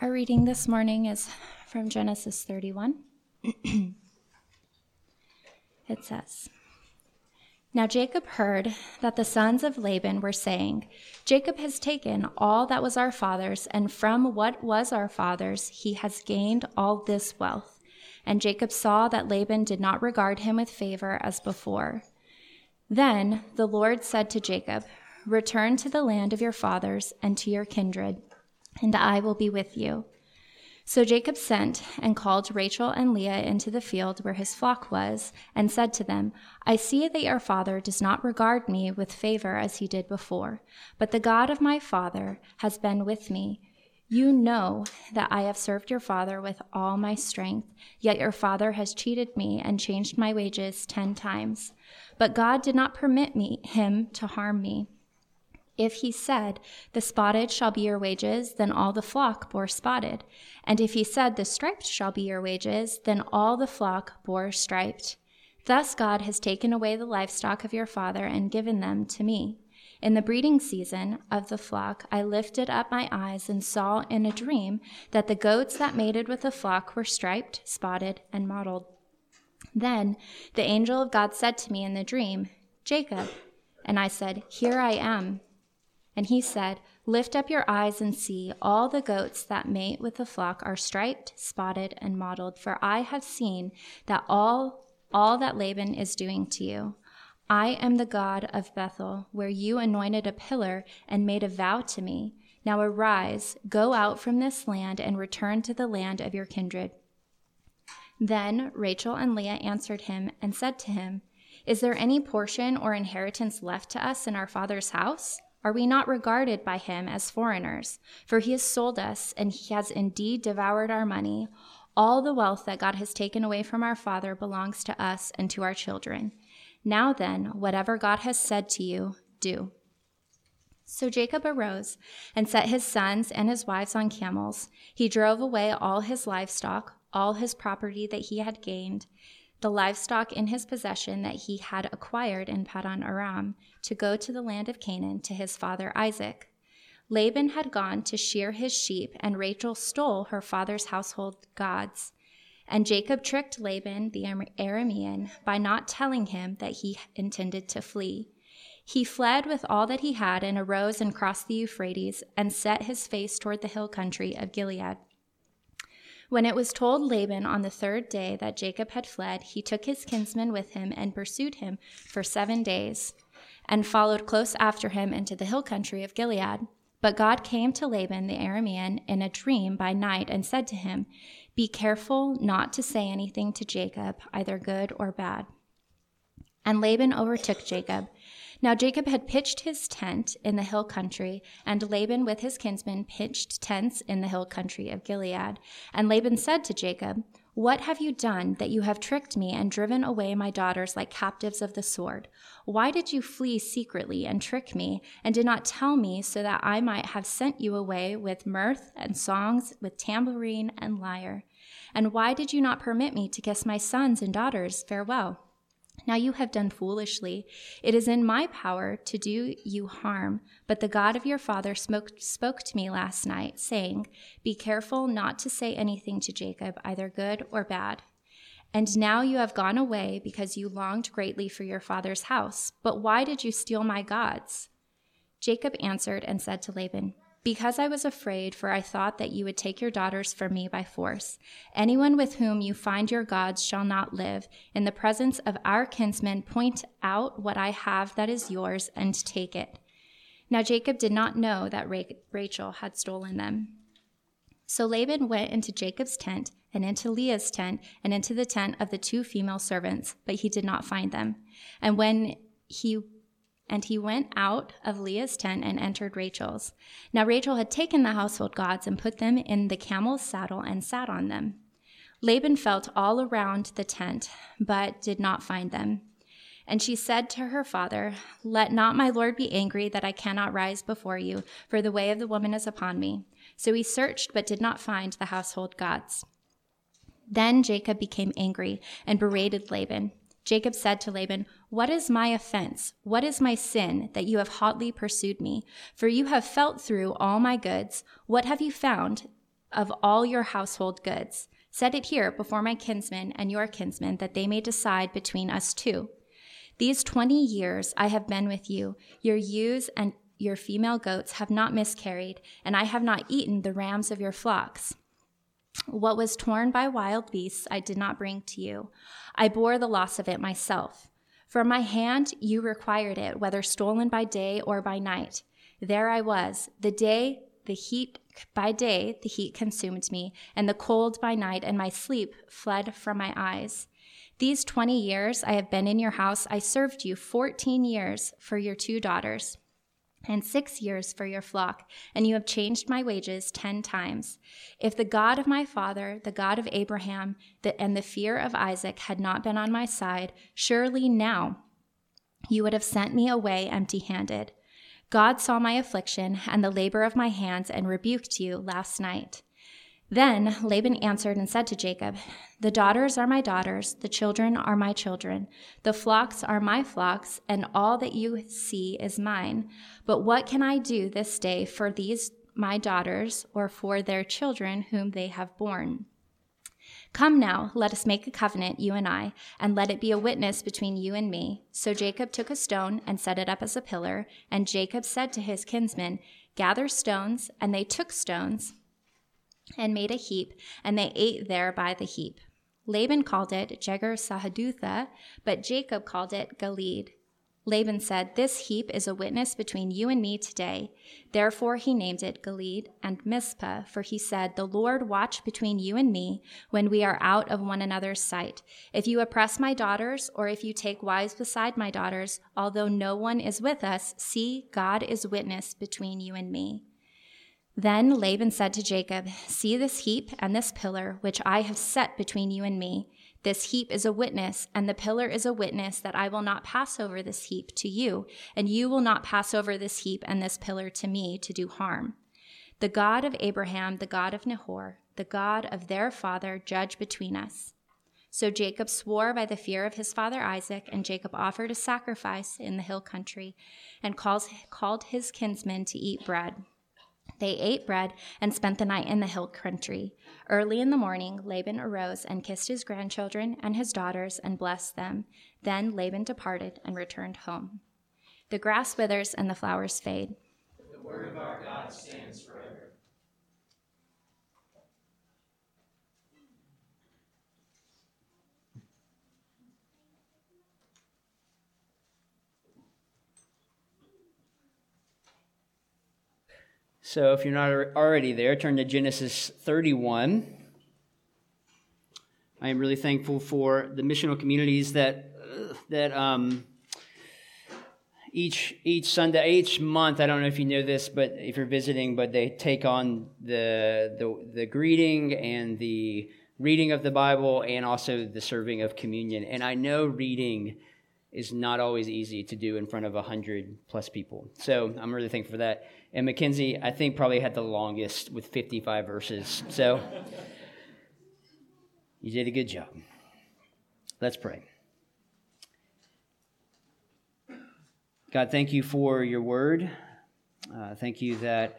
Our reading this morning is from Genesis 31. It says, Now Jacob heard that the sons of Laban were saying, Jacob has taken all that was our father's, and from what was our father's he has gained all this wealth. And Jacob saw that Laban did not regard him with favor as before. Then the Lord said to Jacob, Return to the land of your fathers and to your kindred, and I will be with you. So Jacob sent and called Rachel and Leah into the field where his flock was, and said to them, I see that your father does not regard me with favor as he did before, but the God of my father has been with me. You know that I have served your father with all my strength, yet your father has cheated me and changed my wages 10 times. But God did not permit him to harm me. If he said, the spotted shall be your wages, then all the flock bore spotted. And if he said, the striped shall be your wages, then all the flock bore striped. Thus God has taken away the livestock of your father and given them to me. In the breeding season of the flock, I lifted up my eyes and saw in a dream that the goats that mated with the flock were striped, spotted, and mottled. Then the angel of God said to me in the dream, Jacob. And I said, Here I am. And he said, Lift up your eyes and see, all the goats that mate with the flock are striped, spotted, and mottled, for I have seen that all that Laban is doing to you. I am the God of Bethuel, where you anointed a pillar and made a vow to me. Now arise, go out from this land and return to the land of your kindred. Then Rachel and Leah answered him and said to him, Is there any portion or inheritance left to us in our father's house? Are we not regarded by him as foreigners? For he has sold us, and he has indeed devoured our money. All the wealth that God has taken away from our father belongs to us and to our children. Now then, whatever God has said to you, do. So Jacob arose and set his sons and his wives on camels. He drove away all his livestock, all his property that he had gained, the livestock in his possession that he had acquired in Paddan Aram, to go to the land of Canaan to his father Isaac. Laban had gone to shear his sheep, and Rachel stole her father's household gods. And Jacob tricked Laban the Aramean by not telling him that he intended to flee. He fled with all that he had and arose and crossed the Euphrates and set his face toward the hill country of Gilead. When it was told Laban on the third day that Jacob had fled, he took his kinsmen with him and pursued him for 7 days, and followed close after him into the hill country of Gilead. But God came to Laban the Aramean in a dream by night and said to him, Be careful not to say anything to Jacob, either good or bad. And Laban overtook Jacob. Now Jacob had pitched his tent in the hill country, and Laban with his kinsmen pitched tents in the hill country of Gilead. And Laban said to Jacob, What have you done that you have tricked me and driven away my daughters like captives of the sword? Why did you flee secretly and trick me, and did not tell me, so that I might have sent you away with mirth and songs, with tambourine and lyre? And why did you not permit me to kiss my sons and daughters farewell? Now you have done foolishly. It is in my power to do you harm, but the God of your father spoke to me last night, saying, Be careful not to say anything to Jacob, either good or bad. And now you have gone away because you longed greatly for your father's house. But why did you steal my gods? Jacob answered and said to Laban, Because I was afraid, for I thought that you would take your daughters from me by force. Anyone with whom you find your gods shall not live. In the presence of our kinsmen, point out what I have that is yours and take it. Now Jacob did not know that Rachel had stolen them. So Laban went into Jacob's tent and into Leah's tent and into the tent of the 2 female servants, but he did not find them. And when he went out of Leah's tent and entered Rachel's. Now Rachel had taken the household gods and put them in the camel's saddle and sat on them. Laban felt all around the tent, but did not find them. And she said to her father, Let not my lord be angry that I cannot rise before you, for the way of the woman is upon me. So he searched, but did not find the household gods. Then Jacob became angry and berated Laban. Jacob said to Laban, What is my offense? What is my sin that you have hotly pursued me? For you have felt through all my goods. What have you found of all your household goods. Set it here before my kinsmen and your kinsmen, that they may decide between us two. These 20 years I have been with you. Your ewes and your female goats have not miscarried, and I have not eaten the rams of your flocks. What was torn by wild beasts I did not bring to you. I bore the loss of it myself. From my hand you required it, whether stolen by day or by night. There I was, the heat consumed me, and the cold by night, and my sleep fled from my eyes. These 20 years I have been in your house. I served you 14 years for your 2 daughters, and 6 years for your flock, and you have changed my wages 10 times. If the God of my father, the God of Abraham, and the fear of Isaac had not been on my side, surely now you would have sent me away empty-handed. God saw my affliction and the labor of my hands and rebuked you last night. Then Laban answered and said to Jacob, the daughters are my daughters, the children are my children, the flocks are my flocks, and all that you see is mine. But what can I do this day for these my daughters, or for their children whom they have borne? Come now, let us make a covenant, you and I, and let it be a witness between you and me. So Jacob took a stone and set it up as a pillar, and Jacob said to his kinsmen, gather stones, and they took stones and made a heap, and they ate there by the heap. Laban called it Jegar-sahadutha, but Jacob called it Galeed. Laban said, this heap is a witness between you and me today. Therefore he named it Galeed and Mizpah, for he said, the Lord watch between you and me when we are out of one another's sight. If you oppress my daughters, or if you take wives beside my daughters, although no one is with us, see, God is witness between you and me. Then Laban said to Jacob, see this heap and this pillar, which I have set between you and me. This heap is a witness, and the pillar is a witness that I will not pass over this heap to you, and you will not pass over this heap and this pillar to me to do harm. The God of Abraham, the God of Nahor, the God of their father, judge between us. So Jacob swore by the fear of his father Isaac, and Jacob offered a sacrifice in the hill country and called his kinsmen to eat bread. They ate bread and spent the night in the hill country. Early in the morning, Laban arose and kissed his grandchildren and his daughters and blessed them. Then Laban departed and returned home. The grass withers and the flowers fade. The word of our God stands forever. So if you're not already there, turn to Genesis 31. I am really thankful for the missional communities that each month, I don't know if you know this, but if you're visiting, but they take on the greeting and the reading of the Bible and also the serving of communion. And I know reading is not always easy to do in front of 100+ people. So I'm really thankful for that. And Mackenzie, I think, probably had the longest with 55 verses. So you did a good job. Let's pray. God, thank you for your word. Thank you that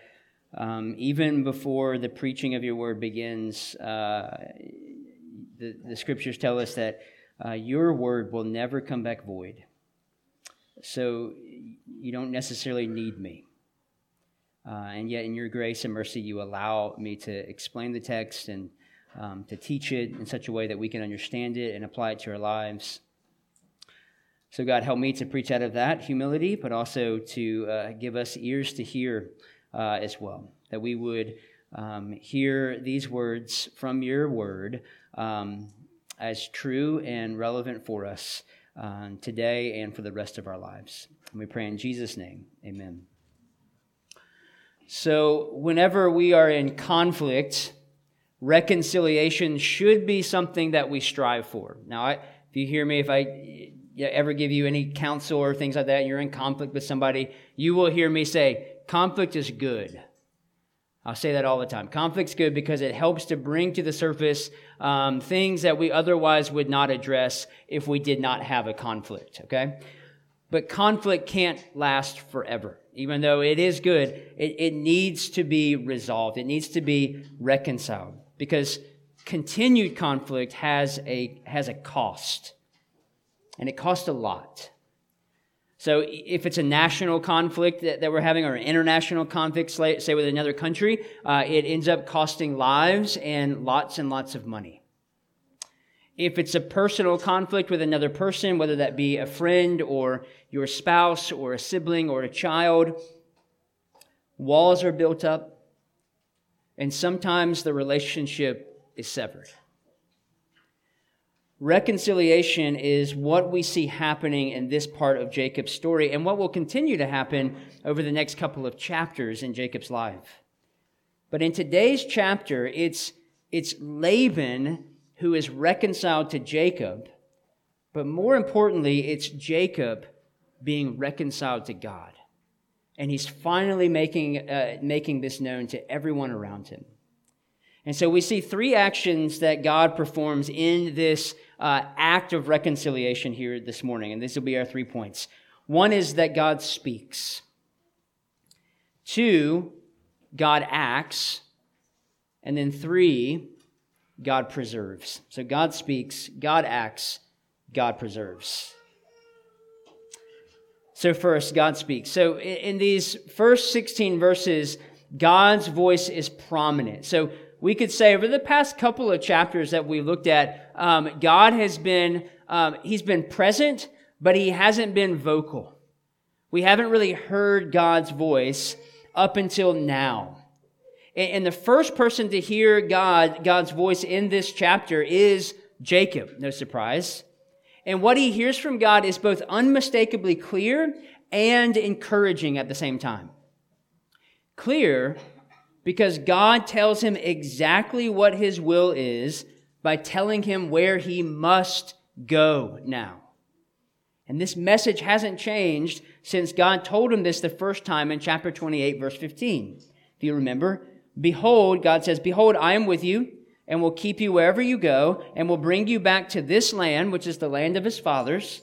even before the preaching of your word begins, the scriptures tell us that your word will never come back void. So you don't necessarily need me. And yet in your grace and mercy, you allow me to explain the text and to teach it in such a way that we can understand it and apply it to our lives. So God, help me to preach out of that humility, but also to give us ears to hear as well, that we would hear these words from your word as true and relevant for us today and for the rest of our lives. And we pray in Jesus' name, amen. So whenever we are in conflict, reconciliation should be something that we strive for. Now, if you hear me, if I ever give you any counsel or things like that, and you're in conflict with somebody, you will hear me say, conflict is good. I'll say that all the time. Conflict's good because it helps to bring to the surface things that we otherwise would not address if we did not have a conflict, okay? But conflict can't last forever. even though it is good, it needs to be resolved. It needs to be reconciled, because continued conflict has a cost, and it costs a lot. So if it's a national conflict that we're having, or an international conflict, say with another country, it ends up costing lives and lots of money. If it's a personal conflict with another person, whether that be a friend or your spouse or a sibling or a child, walls are built up, and sometimes the relationship is severed. Reconciliation is what we see happening in this part of Jacob's story, and what will continue to happen over the next couple of chapters in Jacob's life. But in today's chapter, it's Laban who is reconciled to Jacob, but more importantly, it's Jacob being reconciled to God. And he's finally making this known to everyone around him. And so we see three actions that God performs in this act of reconciliation here this morning. And these will be our 3 points. One is that God speaks. Two, God acts. And then three, God preserves. So God speaks, God acts, God preserves. So first, God speaks. So in these first 16 verses, God's voice is prominent. So we could say over the past couple of chapters that we looked at, God has been, he's been present, but he hasn't been vocal. We haven't really heard God's voice up until now. And the first person to hear God's voice in this chapter is Jacob, no surprise. And what he hears from God is both unmistakably clear and encouraging at the same time. Clear, because God tells him exactly what his will is by telling him where he must go now. And this message hasn't changed since God told him this the first time in chapter 28, verse 15. If you remember, behold, God says, behold, I am with you and will keep you wherever you go and will bring you back to this land, which is the land of his fathers,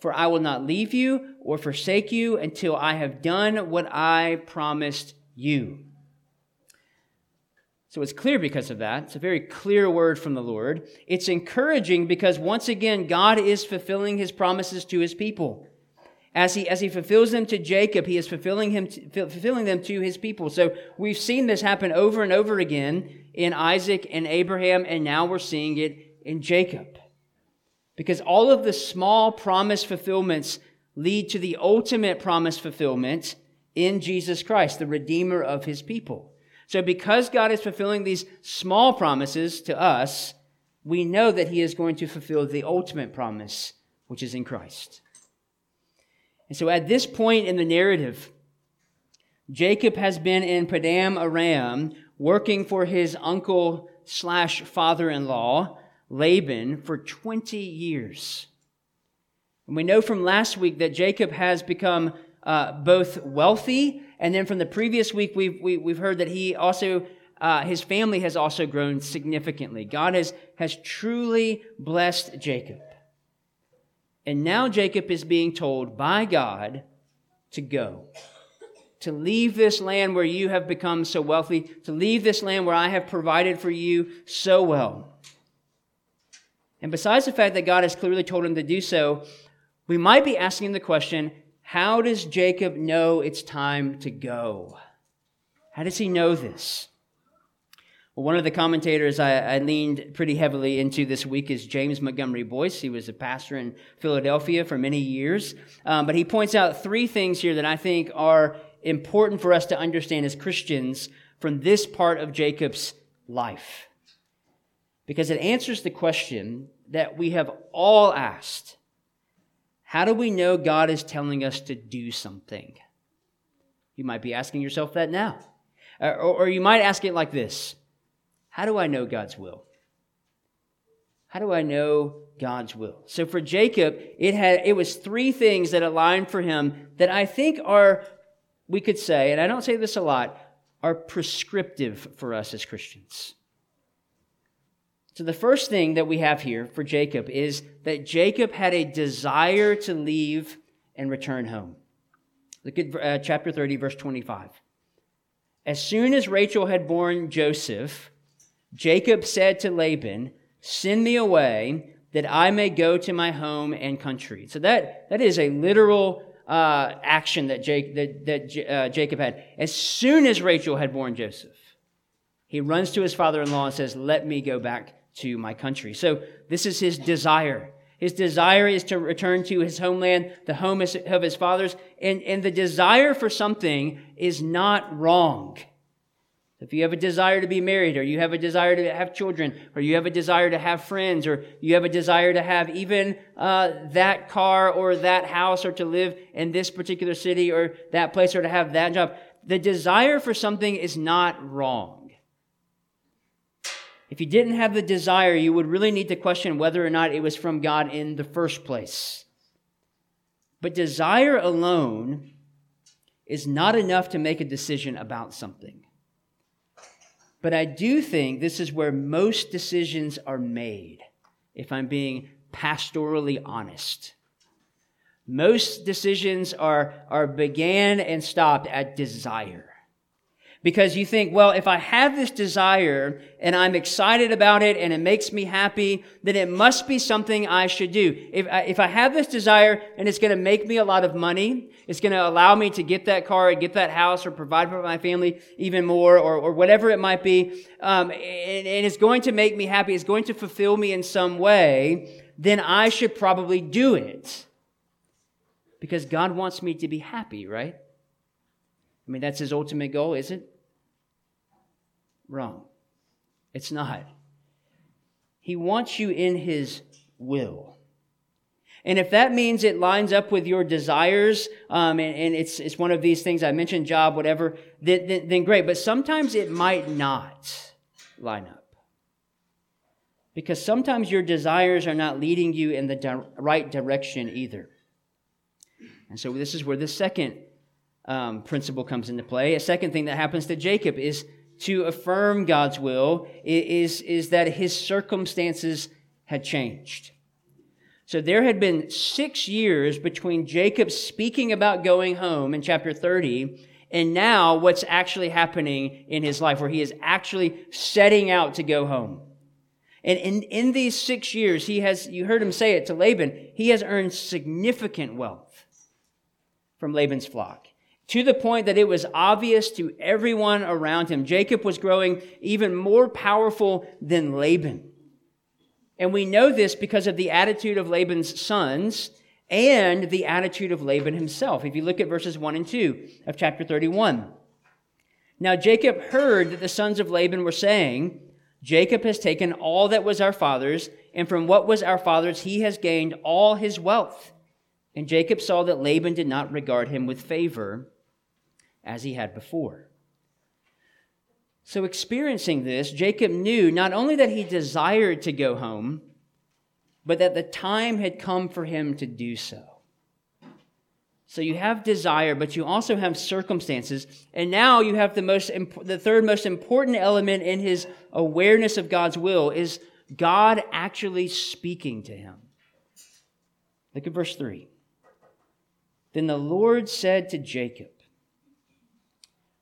for I will not leave you or forsake you until I have done what I promised you. So it's clear because of that. It's a very clear word from the Lord. It's encouraging because, once again, God is fulfilling his promises to his people. As he fulfills them to Jacob, he is fulfilling them to his people. So we've seen this happen over and over again in Isaac and Abraham, and now we're seeing it in Jacob. Because all of the small promise fulfillments lead to the ultimate promise fulfillment in Jesus Christ, the Redeemer of his people. So because God is fulfilling these small promises to us, we know that he is going to fulfill the ultimate promise, which is in Christ. And so at this point in the narrative, Jacob has been in Paddan Aram working for his uncle / father-in-law, Laban, for 20 years. And we know from last week that Jacob has become both wealthy, and then from the previous week, we've heard that he also, his family has also grown significantly. God has truly blessed Jacob. And now Jacob is being told by God to go, to leave this land where you have become so wealthy, to leave this land where I have provided for you so well. And besides the fact that God has clearly told him to do so, we might be asking the question, how does Jacob know it's time to go? How does he know this? Well, one of the commentators I leaned pretty heavily into this week is James Montgomery Boyce. He was a pastor in Philadelphia for many years. But he points out three things here that I think are important for us to understand as Christians from this part of Jacob's life. Because it answers the question that we have all asked. How do we know God is telling us to do something? You might be asking yourself that now. Or you might ask it like this. How do I know God's will? How do I know God's will? So for Jacob, it was three things that aligned for him that I think are, we could say, and I don't say this a lot, are prescriptive for us as Christians. So the first thing that we have here for Jacob is that Jacob had a desire to leave and return home. Look at chapter 30, verse 25. As soon as Rachel had borne Joseph, Jacob said to Laban, "Send me away that I may go to my home and country." So that is a literal action that Jacob had. As soon as Rachel had borne Joseph, he runs to his father-in-law and says, "Let me go back to my country." So this is his desire. His desire is to return to his homeland, the home of his fathers. And the desire for something is not wrong. If you have a desire to be married, or you have a desire to have children, or you have a desire to have friends, or you have a desire to have even that car or that house, or to live in this particular city or that place, or to have that job, the desire for something is not wrong. If you didn't have the desire, you would really need to question whether or not it was from God in the first place. But desire alone is not enough to make a decision about something. But I do think this is where most decisions are made, if I'm being pastorally honest. Most decisions are began and stopped at desire. Because you think, well, if I have this desire and I'm excited about it and it makes me happy, then it must be something I should do. If I have this desire and it's going to make me a lot of money, it's going to allow me to get that car and get that house or provide for my family even more or whatever it might be, and it's going to make me happy, it's going to fulfill me in some way, then I should probably do it. Because God wants me to be happy, right? I mean, that's his ultimate goal, is it? Wrong. It's not. He wants you in his will. And if that means it lines up with your desires, and it's one of these things I mentioned, job, whatever, then great. But sometimes it might not line up. Because sometimes your desires are not leading you in the right direction either. And so this is where the second principle comes into play. A second thing that happens to Jacob is to affirm God's will is that his circumstances had changed. So there had been 6 years between Jacob speaking about going home in chapter 30 and now what's actually happening in his life, where he is actually setting out to go home. And in these 6 years, he has, you heard him say it to Laban, he has earned significant wealth from Laban's flock, to the point that it was obvious to everyone around him. Jacob was growing even more powerful than Laban. And we know this because of the attitude of Laban's sons and the attitude of Laban himself. If you look at verses 1 and 2 of chapter 31. Now Jacob heard that the sons of Laban were saying, "Jacob has taken all that was our father's, and from what was our father's he has gained all his wealth." And Jacob saw that Laban did not regard him with favor as he had before. So experiencing this, Jacob knew not only that he desired to go home, but that the time had come for him to do so. So you have desire, but you also have circumstances. And now you have the third most important element in his awareness of God's will is God actually speaking to him. Look at verse 3. "Then the Lord said to Jacob,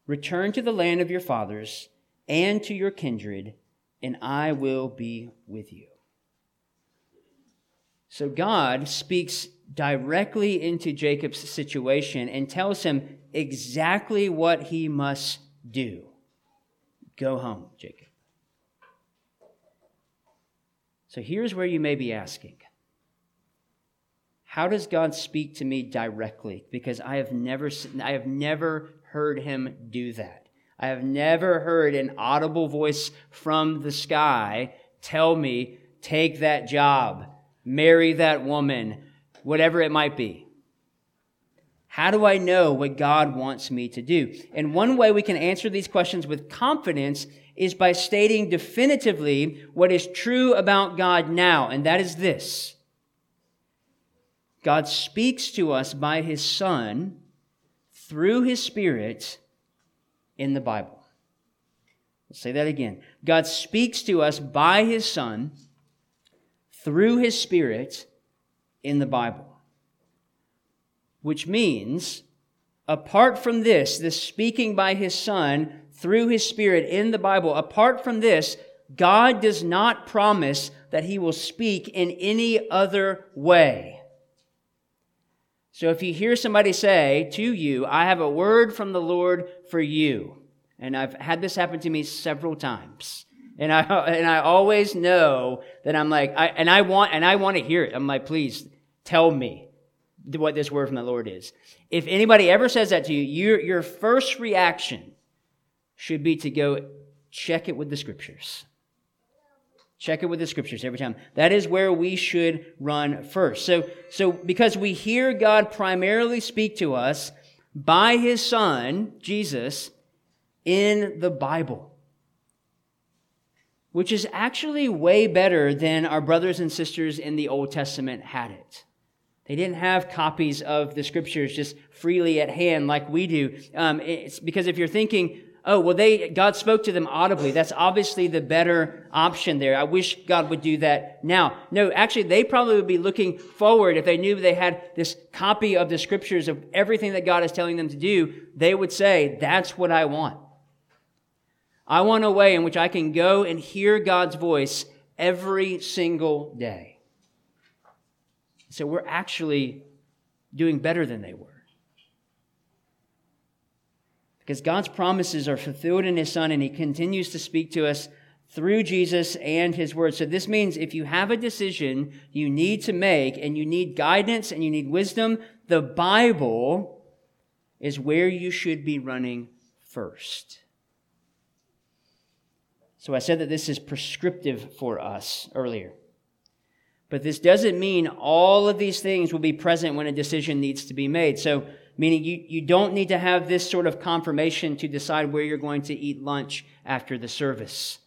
'Return to the land of your fathers and to your kindred, and I will be with you.'" So God speaks directly into Jacob's situation and tells him exactly what he must do. Go home, Jacob. So here's where you may be asking, how does God speak to me directly? Because I have never heard him do that. I have never heard an audible voice from the sky tell me, take that job, marry that woman, whatever it might be. How do I know what God wants me to do? And one way we can answer these questions with confidence is by stating definitively what is true about God now, and that is this: God speaks to us by his Son through his Spirit in the Bible. I'll say that again. God speaks to us by his Son through his Spirit in the Bible, which means Apart from this, this speaking by his Son through his Spirit in the Bible, apart from this, God does not promise that he will speak in any other way. So if you hear somebody say to you, I have a word from the Lord for you, and I've had this happen to me several times, and I always know that I'm like, I want to hear it. I'm like, please tell me what this word from the Lord is. If anybody ever says that to you, your first reaction should be to go check it with the Scriptures. Check it with the Scriptures every time. That is where we should run first. So because we hear God primarily speak to us by his Son, Jesus, in the Bible, which is actually way better than our brothers and sisters in the Old Testament had it. They didn't have copies of the Scriptures just freely at hand like we do. It's because if you're thinking, oh, well, God spoke to them audibly, that's obviously the better option there. I wish God would do that now. No, actually, they probably would be looking forward. If they knew they had this copy of the Scriptures of everything that God is telling them to do, they would say, that's what I want. I want a way in which I can go and hear God's voice every single day. So we're actually doing better than they were. Because God's promises are fulfilled in his Son, and he continues to speak to us through Jesus and his word. So this means if you have a decision you need to make, and you need guidance and you need wisdom, the Bible is where you should be running first. So I said that this is prescriptive for us earlier. But this doesn't mean all of these things will be present when a decision needs to be made. So meaning you don't need to have this sort of confirmation to decide where you're going to eat lunch after the service.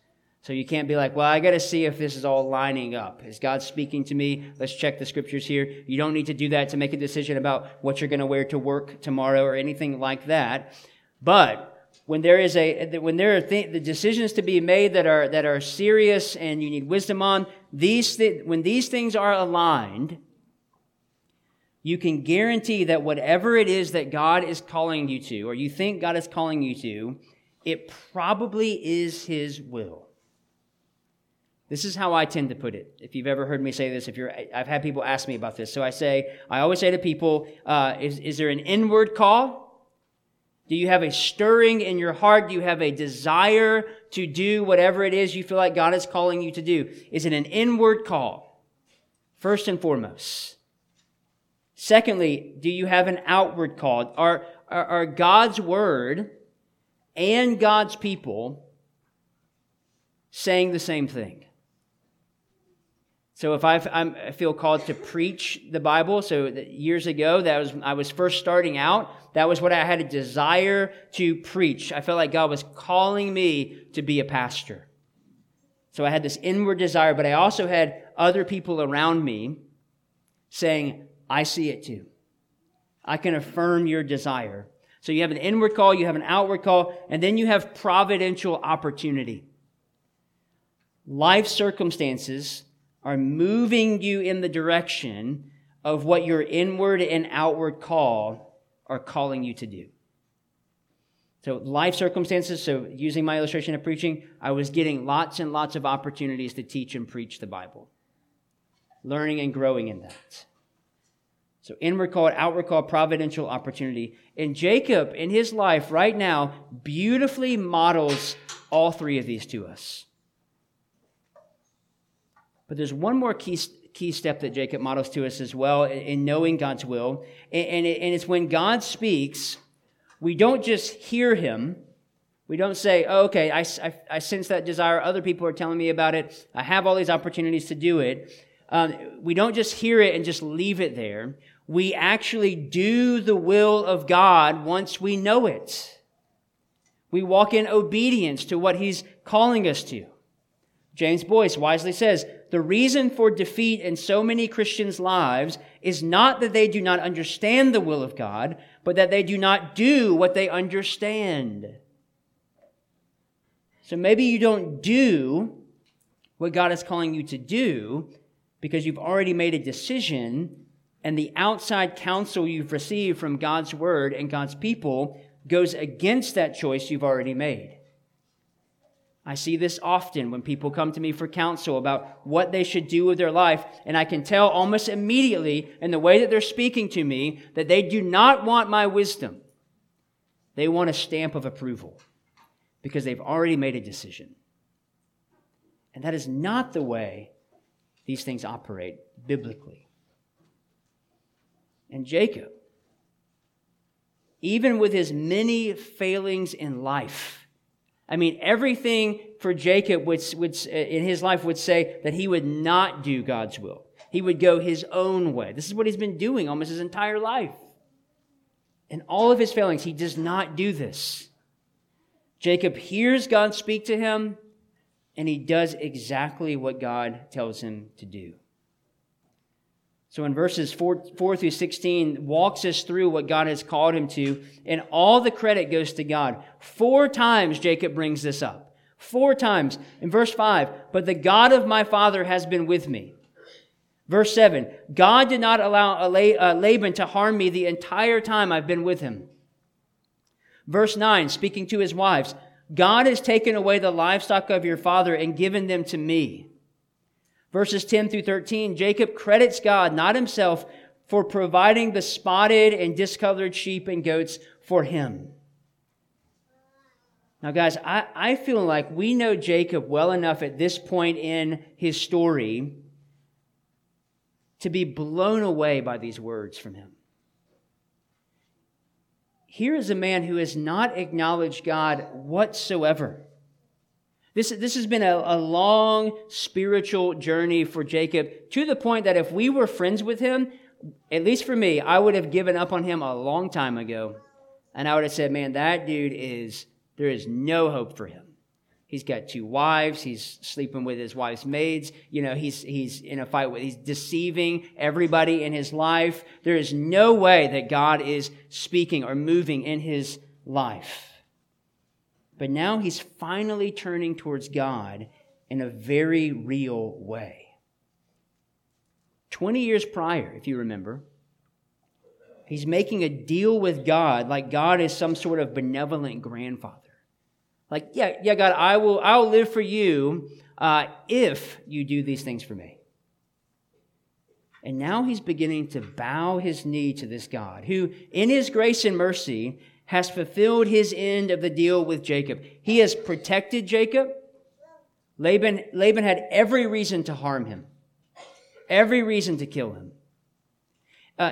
So you can't be like, well, I got to see if this is all lining up. Is God speaking to me? Let's check the Scriptures here. You don't need to do that to make a decision about what you're going to wear to work tomorrow or anything like that. But when there are the decisions to be made that are serious and you need wisdom on, when these things are aligned, you can guarantee that whatever it is that God is calling you to, or you think God is calling you to, it probably is his will. This is how I tend to put it. If you've ever heard me say this, I've had people ask me about this. So I always say to people, is there an inward call? Do you have a stirring in your heart? Do you have a desire to do whatever it is you feel like God is calling you to do? Is it an inward call, first and foremost? Secondly, do you have an outward call? Are God's word and God's people saying the same thing? So if I feel called to preach the Bible, so years ago, I was first starting out, that was what I had a desire to preach. I felt like God was calling me to be a pastor. So I had this inward desire, but I also had other people around me saying, I see it too. I can affirm your desire. So you have an inward call, you have an outward call, and then you have providential opportunity. Life circumstances are moving you in the direction of what your inward and outward call are calling you to do. So life circumstances, so using my illustration of preaching, I was getting lots and lots of opportunities to teach and preach the Bible, learning and growing in that. So inward call, outward call, providential opportunity. And Jacob, in his life right now, beautifully models all three of these to us. But there's one more key step that Jacob models to us as well in knowing God's will. And it's when God speaks, we don't just hear him. We don't say, oh, okay, I sense that desire. Other people are telling me about it. I have all these opportunities to do it. We don't just hear it and just leave it there. We actually do the will of God once we know it. We walk in obedience to what he's calling us to. James Boyce wisely says, the reason for defeat in so many Christians' lives is not that they do not understand the will of God, but that they do not do what they understand. So maybe you don't do what God is calling you to do because you've already made a decision and the outside counsel you've received from God's word and God's people goes against that choice you've already made. I see this often when people come to me for counsel about what they should do with their life, and I can tell almost immediately in the way that they're speaking to me that they do not want my wisdom. They want a stamp of approval because they've already made a decision. And that is not the way these things operate biblically. And Jacob, even with his many failings in life, I mean, everything for Jacob would in his life would say that he would not do God's will. He would go his own way. This is what he's been doing almost his entire life. In all of his failings, he does not do this. Jacob hears God speak to him, and he does exactly what God tells him to do. So in verses 4 through 16, walks us through what God has called him to, and all the credit goes to God. 4 times Jacob brings this up. 4 times. In verse 5, but the God of my father has been with me. Verse 7, God did not allow Laban to harm me the entire time I've been with him. Verse 9, speaking to his wives, God has taken away the livestock of your father and given them to me. Verses 10 through 13, Jacob credits God, not himself, for providing the spotted and discolored sheep and goats for him. Now guys, I feel like we know Jacob well enough at this point in his story to be blown away by these words from him. Here is a man who has not acknowledged God whatsoever. This has been a long spiritual journey for Jacob, to the point that if we were friends with him, at least for me, I would have given up on him a long time ago. And I would have said, man, that dude there is no hope for him. He's got 2 wives. He's sleeping with his wife's maids. You know, he's in a fight he's deceiving everybody in his life. There is no way that God is speaking or moving in his life. But now he's finally turning towards God in a very real way. 20 years prior, if you remember, he's making a deal with God like God is some sort of benevolent grandfather. Like, yeah, God, I'll live for you if you do these things for me. And now he's beginning to bow his knee to this God who, in his grace and mercy, has fulfilled his end of the deal with Jacob. He has protected Jacob. Laban had every reason to harm him, every reason to kill him.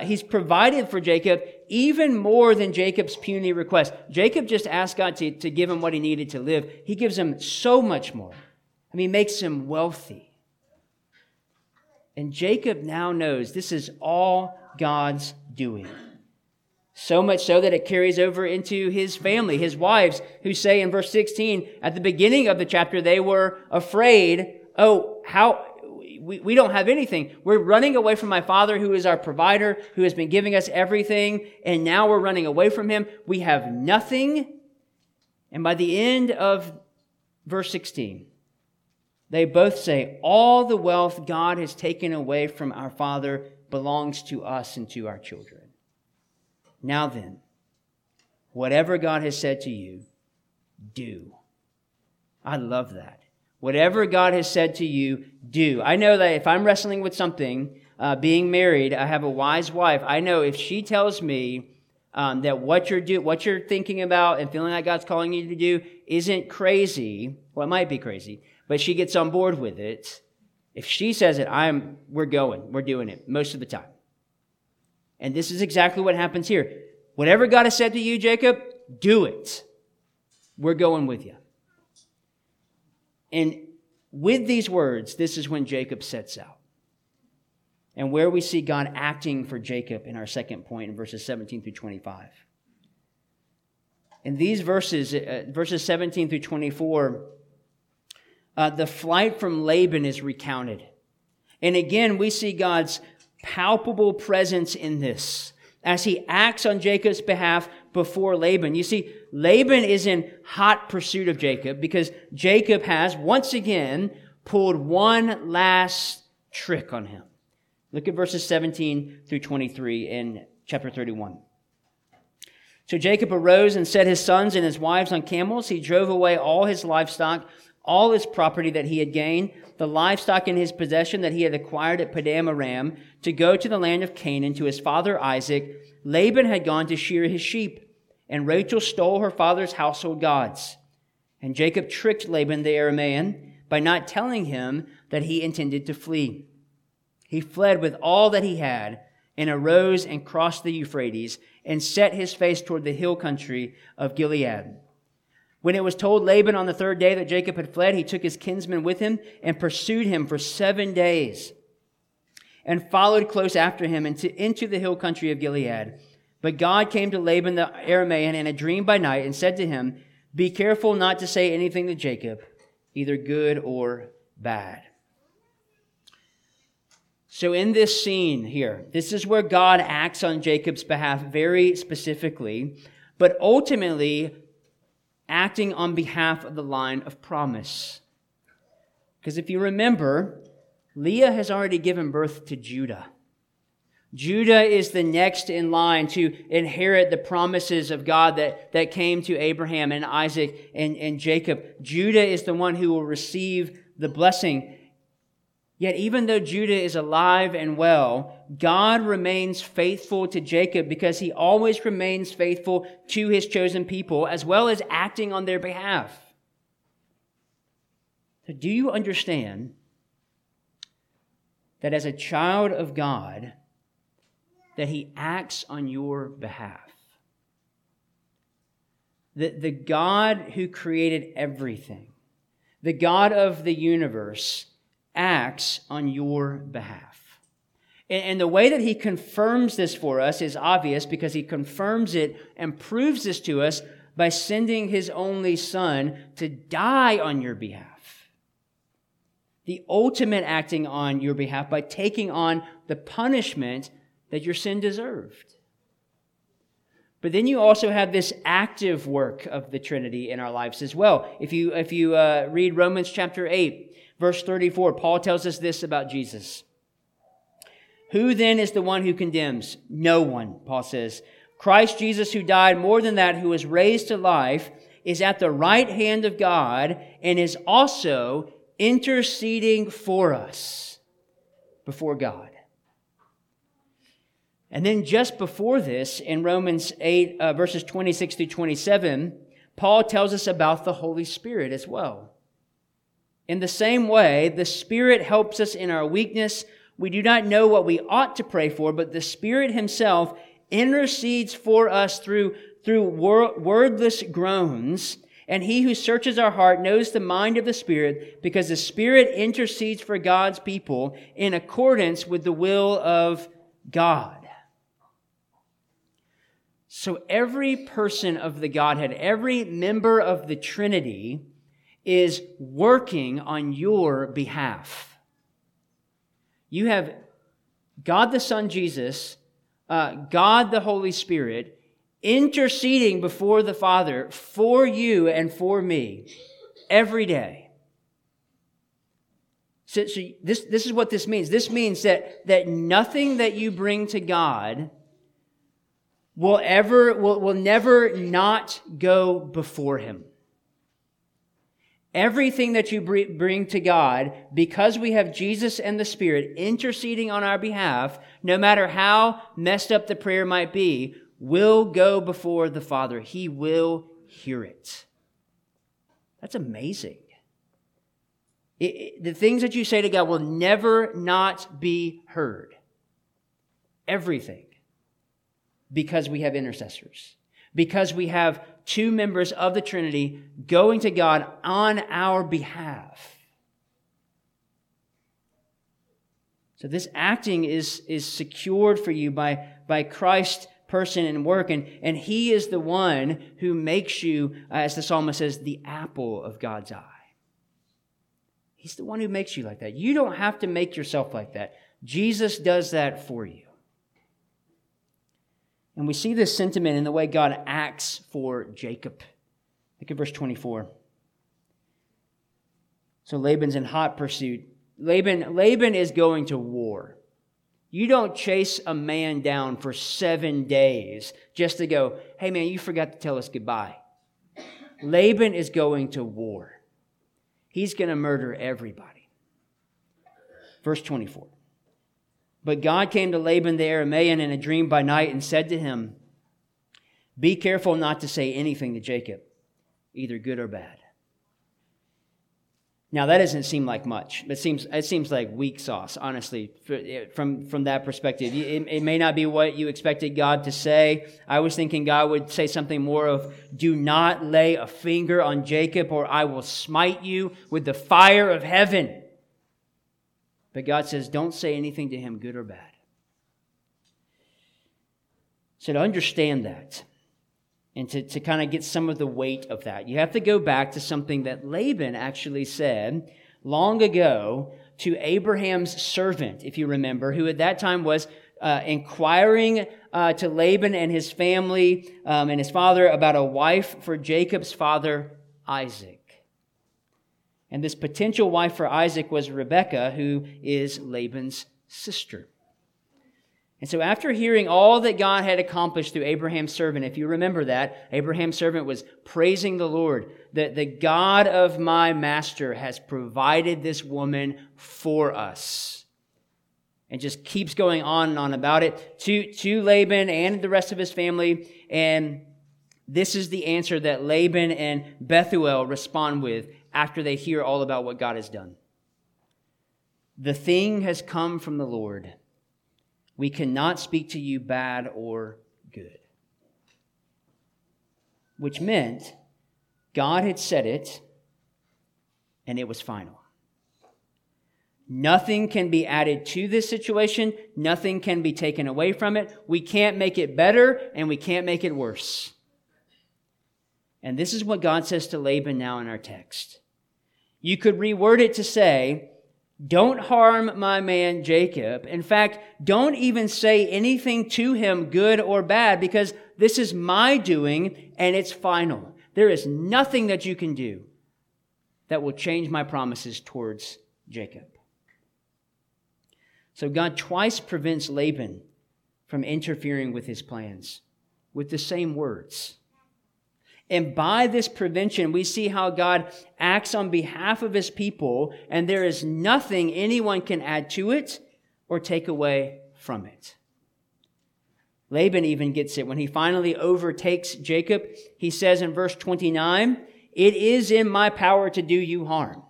He's provided for Jacob even more than Jacob's puny request. Jacob just asked God to give him what he needed to live. He gives him so much more. I mean, makes him wealthy. And Jacob now knows this is all God's doing. So much so that it carries over into his family, his wives, who say in verse 16, at the beginning of the chapter, they were afraid, we don't have anything. We're running away from my father who is our provider, who has been giving us everything, and now we're running away from him. We have nothing. And by the end of verse 16, they both say, all the wealth God has taken away from our father belongs to us and to our children. Now then, whatever God has said to you, do. I love that. Whatever God has said to you, do. I know that if I'm wrestling with something, being married, I have a wise wife. I know if she tells me that what you're thinking about and feeling like God's calling you to do isn't crazy, well, it might be crazy, but she gets on board with it. If she says it, we're doing it most of the time. And this is exactly what happens here. Whatever God has said to you, Jacob, do it. We're going with you. And with these words, this is when Jacob sets out. And where we see God acting for Jacob in our second point in verses 17 through 25. In these verses 17 through 24, the flight from Laban is recounted. And again, we see God's palpable presence in this as he acts on Jacob's behalf before Laban. You see, Laban is in hot pursuit of Jacob because Jacob has once again pulled one last trick on him. Look at verses 17 through 23 in chapter 31. So Jacob arose and set his sons and his wives on camels. He drove away all his livestock, all his property that he had gained, the livestock in his possession that he had acquired at Paddan Aram, to go to the land of Canaan to his father Isaac. Laban had gone to shear his sheep, and Rachel stole her father's household gods. And Jacob tricked Laban the Aramean by not telling him that he intended to flee. He fled with all that he had and arose and crossed the Euphrates and set his face toward the hill country of Gilead. When it was told Laban on the third day that Jacob had fled, he took his kinsmen with him and pursued him for 7 days and followed close after him into the hill country of Gilead. But God came to Laban the Aramean in a dream by night and said to him, "Be careful not to say anything to Jacob, either good or bad." So in this scene here, this is where God acts on Jacob's behalf very specifically, but ultimately acting on behalf of the line of promise. Because if you remember, Leah has already given birth to Judah. Judah is the next in line to inherit the promises of God that came to Abraham and Isaac and Jacob. Judah is the one who will receive the blessing. Yet even though Judah is alive and well, God remains faithful to Jacob because he always remains faithful to his chosen people as well as acting on their behalf. So do you understand that as a child of God, that he acts on your behalf? The God who created everything, the God of the universe, acts on your behalf. And the way that he confirms this for us is obvious because he confirms it and proves this to us by sending his only son to die on your behalf. The ultimate acting on your behalf by taking on the punishment that your sin deserved. But then you also have this active work of the Trinity in our lives as well. If you read Romans chapter 8, verse 34, Paul tells us this about Jesus. "Who then is the one who condemns? No one," Paul says. "Christ Jesus, who died, more than that, who was raised to life, is at the right hand of God and is also interceding for us before God." And then just before this, in Romans 8, verses 26 through 27, Paul tells us about the Holy Spirit as well. "In the same way, the Spirit helps us in our weakness. We do not know what we ought to pray for, but the Spirit himself intercedes for us through wordless groans. And he who searches our heart knows the mind of the Spirit, because the Spirit intercedes for God's people in accordance with the will of God." So every person of the Godhead, every member of the Trinity is working on your behalf. You have God the Son, Jesus, God the Holy Spirit, interceding before the Father for you and for me every day. So this is what this means. This means that nothing that you bring to God will never not go before him. Everything that you bring to God, because we have Jesus and the Spirit interceding on our behalf, no matter how messed up the prayer might be, will go before the Father. He will hear it. That's amazing. The things that you say to God will never not be heard. Everything. Because we have intercessors. Because we have two members of the Trinity going to God on our behalf. So this acting is secured for you by Christ's person and work. And he is the one who makes you, as the psalmist says, the apple of God's eye. He's the one who makes you like that. You don't have to make yourself like that. Jesus does that for you. And we see this sentiment in the way God acts for Jacob. Look at verse 24. So Laban's in hot pursuit. Laban is going to war. You don't chase a man down for 7 days just to go, hey man, you forgot to tell us goodbye. Laban is going to war. He's going to murder everybody. Verse 24. But God came to Laban the Aramean in a dream by night and said to him, be careful not to say anything to Jacob, either good or bad. Now that doesn't seem like much. It seems like weak sauce, honestly, from that perspective. It may not be what you expected God to say. I was thinking God would say something more of, do not lay a finger on Jacob or I will smite you with the fire of heaven. But God says, don't say anything to him, good or bad. So to understand that, and to kind of get some of the weight of that, you have to go back to something that Laban actually said long ago to Abraham's servant, if you remember, who at that time was inquiring to Laban and his family and his father about a wife for Jacob's father, Isaac. And this potential wife for Isaac was Rebekah, who is Laban's sister. And so after hearing all that God had accomplished through Abraham's servant, if you remember that, Abraham's servant was praising the Lord, that the God of my master has provided this woman for us. And just keeps going on and on about it to Laban and the rest of his family. And this is the answer that Laban and Bethuel respond with after they hear all about what God has done. The thing has come from the Lord. We cannot speak to you bad or good. Which meant God had said it, and it was final. Nothing can be added to this situation. Nothing can be taken away from it. We can't make it better, and we can't make it worse. And this is what God says to Laban now in our text. You could reword it to say, don't harm my man Jacob. In fact, don't even say anything to him, good or bad, because this is my doing and it's final. There is nothing that you can do that will change my promises towards Jacob. So God twice prevents Laban from interfering with his plans with the same words. And by this prevention, we see how God acts on behalf of his people, and there is nothing anyone can add to it or take away from it. Laban even gets it. When he finally overtakes Jacob, he says in verse 29, it is in my power to do you harm.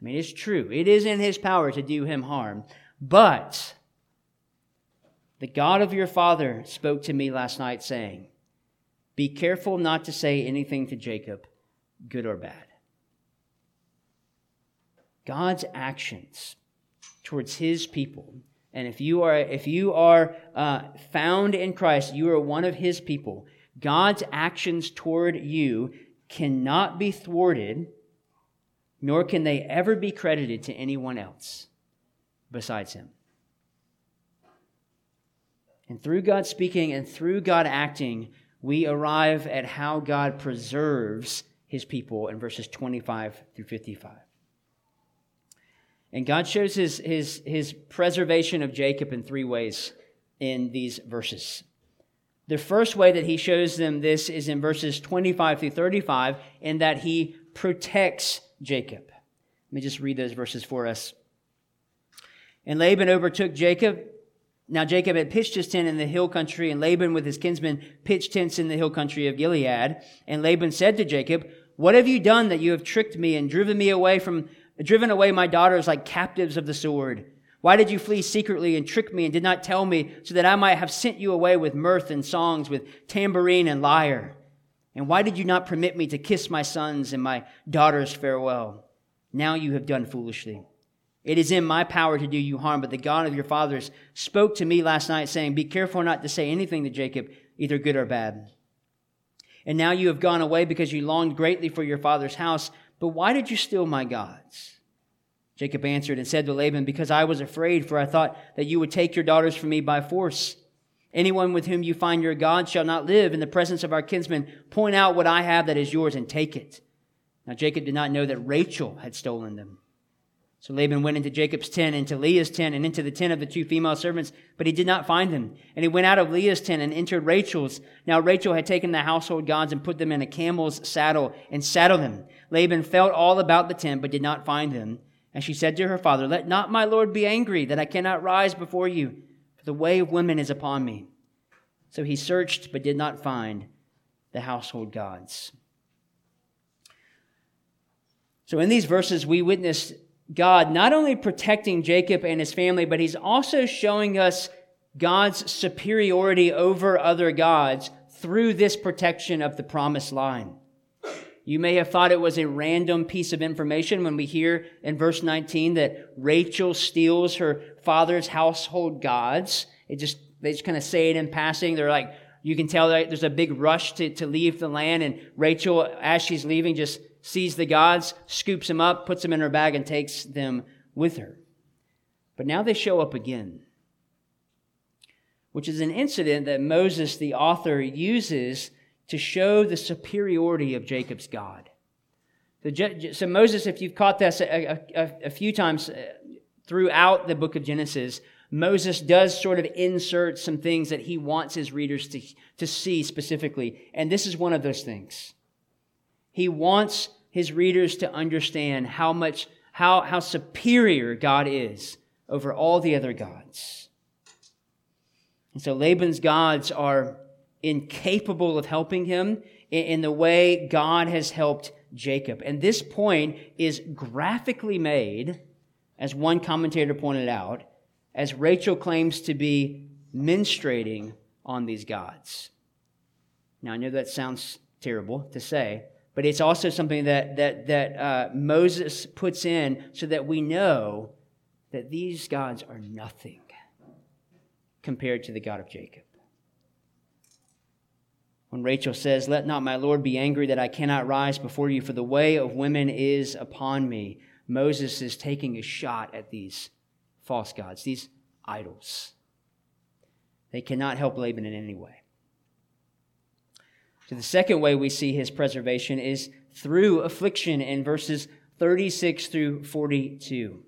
I mean, it's true. It is in his power to do him harm. But the God of your father spoke to me last night saying, be careful not to say anything to Jacob, good or bad. God's actions towards his people, and if you are found in Christ, you are one of his people. God's actions toward you cannot be thwarted, nor can they ever be credited to anyone else besides him. And through God speaking and through God acting, we arrive at how God preserves his people in verses 25 through 55. And God shows his preservation of Jacob in three ways in these verses. The first way that he shows them this is in verses 25 through 35, in that he protects Jacob. Let me just read those verses for us. And Laban overtook Jacob. Now Jacob had pitched his tent in the hill country, and Laban with his kinsmen pitched tents in the hill country of Gilead. And Laban said to Jacob, what have you done that you have tricked me and driven away my daughters like captives of the sword? Why did you flee secretly and trick me and did not tell me, so that I might have sent you away with mirth and songs, with tambourine and lyre? And why did you not permit me to kiss my sons and my daughters farewell? Now you have done foolishly. It is in my power to do you harm, but the God of your fathers spoke to me last night, saying, be careful not to say anything to Jacob, either good or bad. And now you have gone away because you longed greatly for your father's house, but why did you steal my gods? Jacob answered and said to Laban, because I was afraid, for I thought that you would take your daughters from me by force. Anyone with whom you find your God shall not live. In the presence of our kinsmen, point out what I have that is yours and take it. Now Jacob did not know that Rachel had stolen them. So Laban went into Jacob's tent, into Leah's tent, and into the tent of the two female servants, but he did not find them. And he went out of Leah's tent and entered Rachel's. Now Rachel had taken the household gods and put them in a camel's saddle and saddled them. Laban felt all about the tent, but did not find them. And she said to her father, "Let not my lord be angry that I cannot rise before you, for the way of women is upon me." So he searched, but did not find the household gods. So in these verses, we witnessed God not only protecting Jacob and his family, but he's also showing us God's superiority over other gods through this protection of the promised line. You may have thought it was a random piece of information when we hear in verse 19 that Rachel steals her father's household gods. They just kind of say it in passing. They're like, you can tell there's a big rush to leave the land, and Rachel, as she's leaving, just sees the gods, scoops them up, puts them in her bag, and takes them with her. But now they show up again, which is an incident that Moses, the author, uses to show the superiority of Jacob's God. So Moses, if you've caught this a few times throughout the book of Genesis, Moses does sort of insert some things that he wants his readers to see specifically, and this is one of those things. He wants his readers to understand how superior God is over all the other gods. And so Laban's gods are incapable of helping him in the way God has helped Jacob. And this point is graphically made, as one commentator pointed out, as Rachel claims to be menstruating on these gods. Now, I know that sounds terrible to say, but it's also something that Moses puts in so that we know that these gods are nothing compared to the God of Jacob. When Rachel says, "Let not my Lord be angry that I cannot rise before you, for the way of women is upon me," Moses is taking a shot at these false gods, these idols. They cannot help Laban in any way. So the second way we see his preservation is through affliction in verses 36 through 42.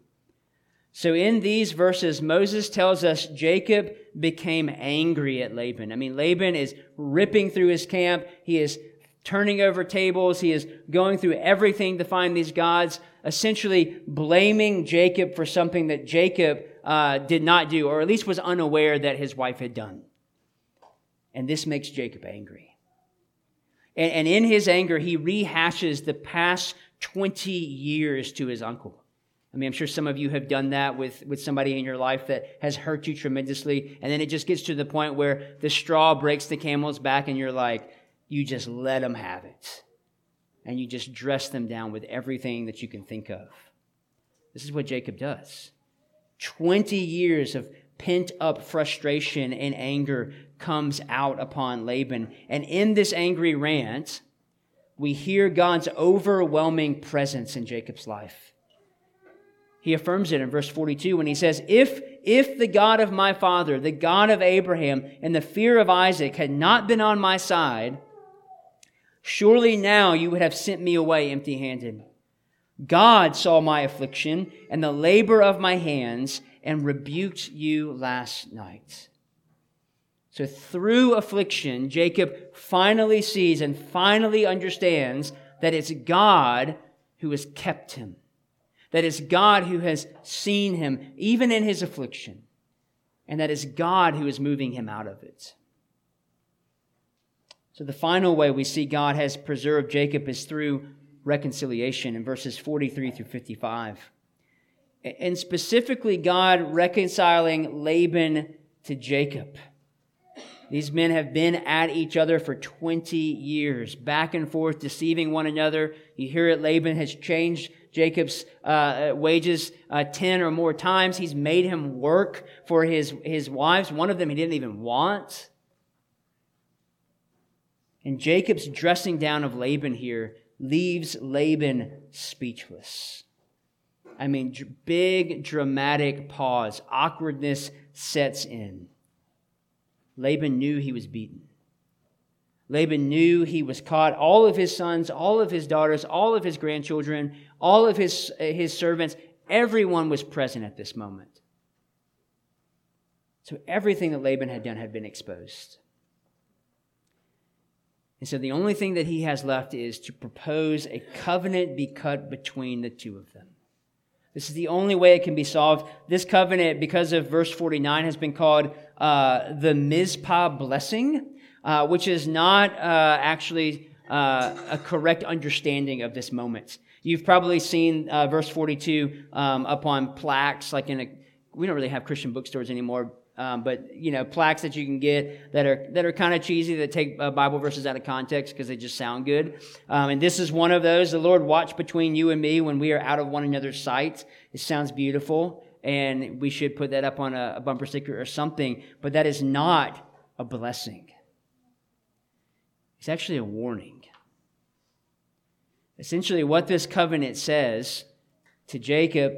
So in these verses, Moses tells us Jacob became angry at Laban. I mean, Laban is ripping through his camp. He is turning over tables. He is going through everything to find these gods, essentially blaming Jacob for something that Jacob did not do, or at least was unaware that his wife had done. And this makes Jacob angry. And in his anger, he rehashes the past 20 years to his uncle. I mean, I'm sure some of you have done that with somebody in your life that has hurt you tremendously. And then it just gets to the point where the straw breaks the camel's back and you're like, you just let them have it. And you just dress them down with everything that you can think of. This is what Jacob does. 20 years of pent-up frustration and anger comes out upon Laban. And in this angry rant, we hear God's overwhelming presence in Jacob's life. He affirms it in verse 42 when he says, If the God of my father, the God of Abraham, and the fear of Isaac had not been on my side, surely now you would have sent me away empty-handed. God saw my affliction and the labor of my hands and rebuked you last night. So through affliction, Jacob finally sees and finally understands that it's God who has kept him. That it's God who has seen him, even in his affliction. And that it's God who is moving him out of it. So the final way we see God has preserved Jacob is through reconciliation in verses 43 through 55. And specifically, God reconciling Laban to Jacob. These men have been at each other for 20 years, back and forth, deceiving one another. You hear it, Laban has changed Jacob's wages 10 or more times. He's made him work for his wives. One of them he didn't even want. And Jacob's dressing down of Laban here leaves Laban speechless. I mean, big dramatic pause. Awkwardness sets in. Laban knew he was beaten. Laban knew he was caught. All of his sons, all of his daughters, all of his grandchildren, all of his servants, Everyone was present at this moment. So everything that Laban had done had been exposed. And so the only thing that he has left is to propose a covenant be cut between the two of them. This is the only way it can be solved. This covenant, because of verse 49, has been called the Mizpah blessing, which is not actually a correct understanding of this moment. You've probably seen verse 42 up on plaques, like in a. We don't really have Christian bookstores anymore. But you know, plaques that you can get that are kind of cheesy, that take Bible verses out of context because they just sound good. And this is one of those. The Lord watch between you and me when we are out of one another's sight. It sounds beautiful, and we should put that up on a bumper sticker or something. But that is not a blessing. It's actually a warning. Essentially, what this covenant says to Jacob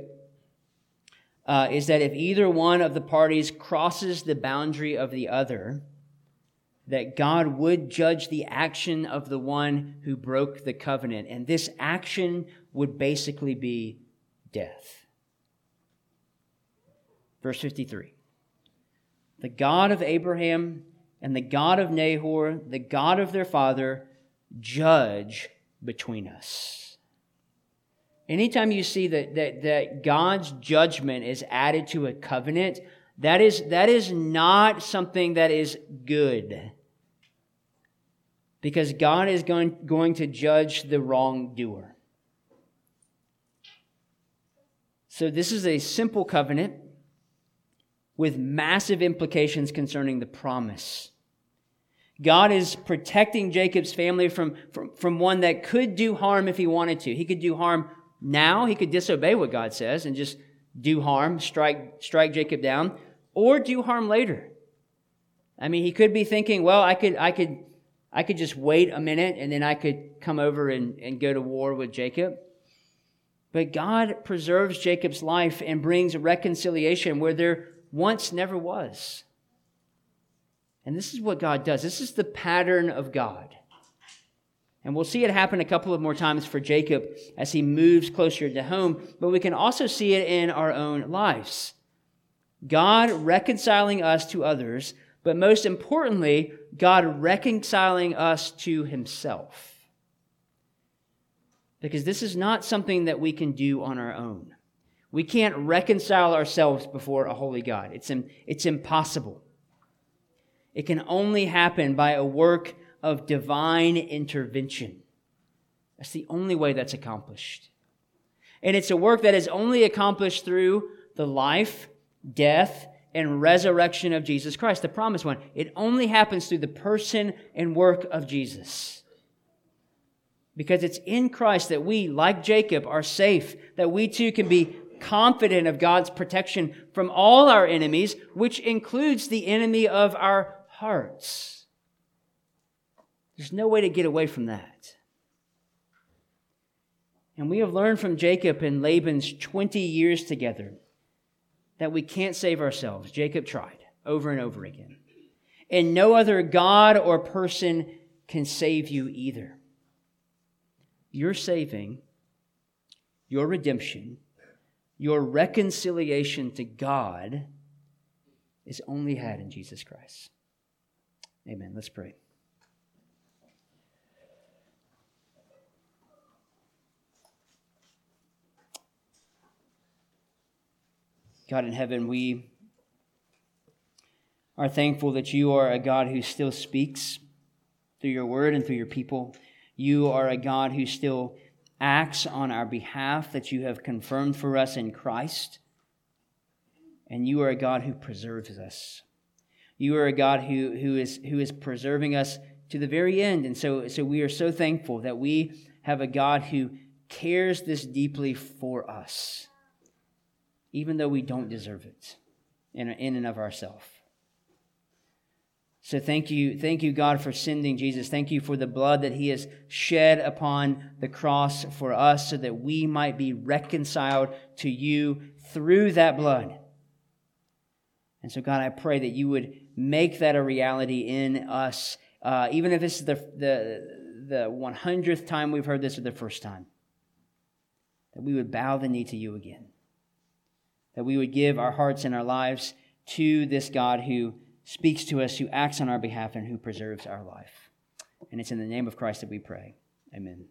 is that if either one of the parties crosses the boundary of the other, that God would judge the action of the one who broke the covenant. And this action would basically be death. Verse 53. The God of Abraham and the God of Nahor, the God of their father, judge between us. Anytime you see that God's judgment is added to a covenant, that is not something that is good. Because God is going to judge the wrongdoer. So this is a simple covenant with massive implications concerning the promise. God is protecting Jacob's family from one that could do harm if he wanted to. He could do harm. Now he could disobey what God says and just do harm, strike Jacob down, or do harm later. I mean, he could be thinking, well, I could just wait a minute and then I could come over and go to war with Jacob. But God preserves Jacob's life and brings reconciliation where there once never was. And this is what God does. This is the pattern of God. And we'll see it happen a couple of more times for Jacob as he moves closer to home, but we can also see it in our own lives. God reconciling us to others, but most importantly, God reconciling us to himself. Because this is not something that we can do on our own. We can't reconcile ourselves before a holy God. It's impossible. It can only happen by a work of divine intervention. That's the only way that's accomplished. And it's a work that is only accomplished through the life, death, and resurrection of Jesus Christ, the promised one. It only happens through the person and work of Jesus. Because it's in Christ that we, like Jacob, are safe, that we too can be confident of God's protection from all our enemies, which includes the enemy of our hearts. There's no way to get away from that. And we have learned from Jacob and Laban's 20 years together that we can't save ourselves. Jacob tried over and over again. And no other God or person can save you either. Your saving, your redemption, your reconciliation to God is only had in Jesus Christ. Amen. Let's pray. God in heaven, we are thankful that you are a God who still speaks through your word and through your people. You are a God who still acts on our behalf, that you have confirmed for us in Christ. And you are a God who preserves us. You are a God who is preserving us to the very end. And so we are so thankful that we have a God who cares this deeply for us, even though we don't deserve it in and of ourselves. So thank you, God, for sending Jesus. Thank you for the blood that he has shed upon the cross for us so that we might be reconciled to you through that blood. And so, God, I pray that you would make that a reality in us, even if this is the 100th time we've heard this or the first time, that we would bow the knee to you again. that we would give our hearts and our lives to this God who speaks to us, who acts on our behalf, and who preserves our life. And it's in the name of Christ that we pray. Amen.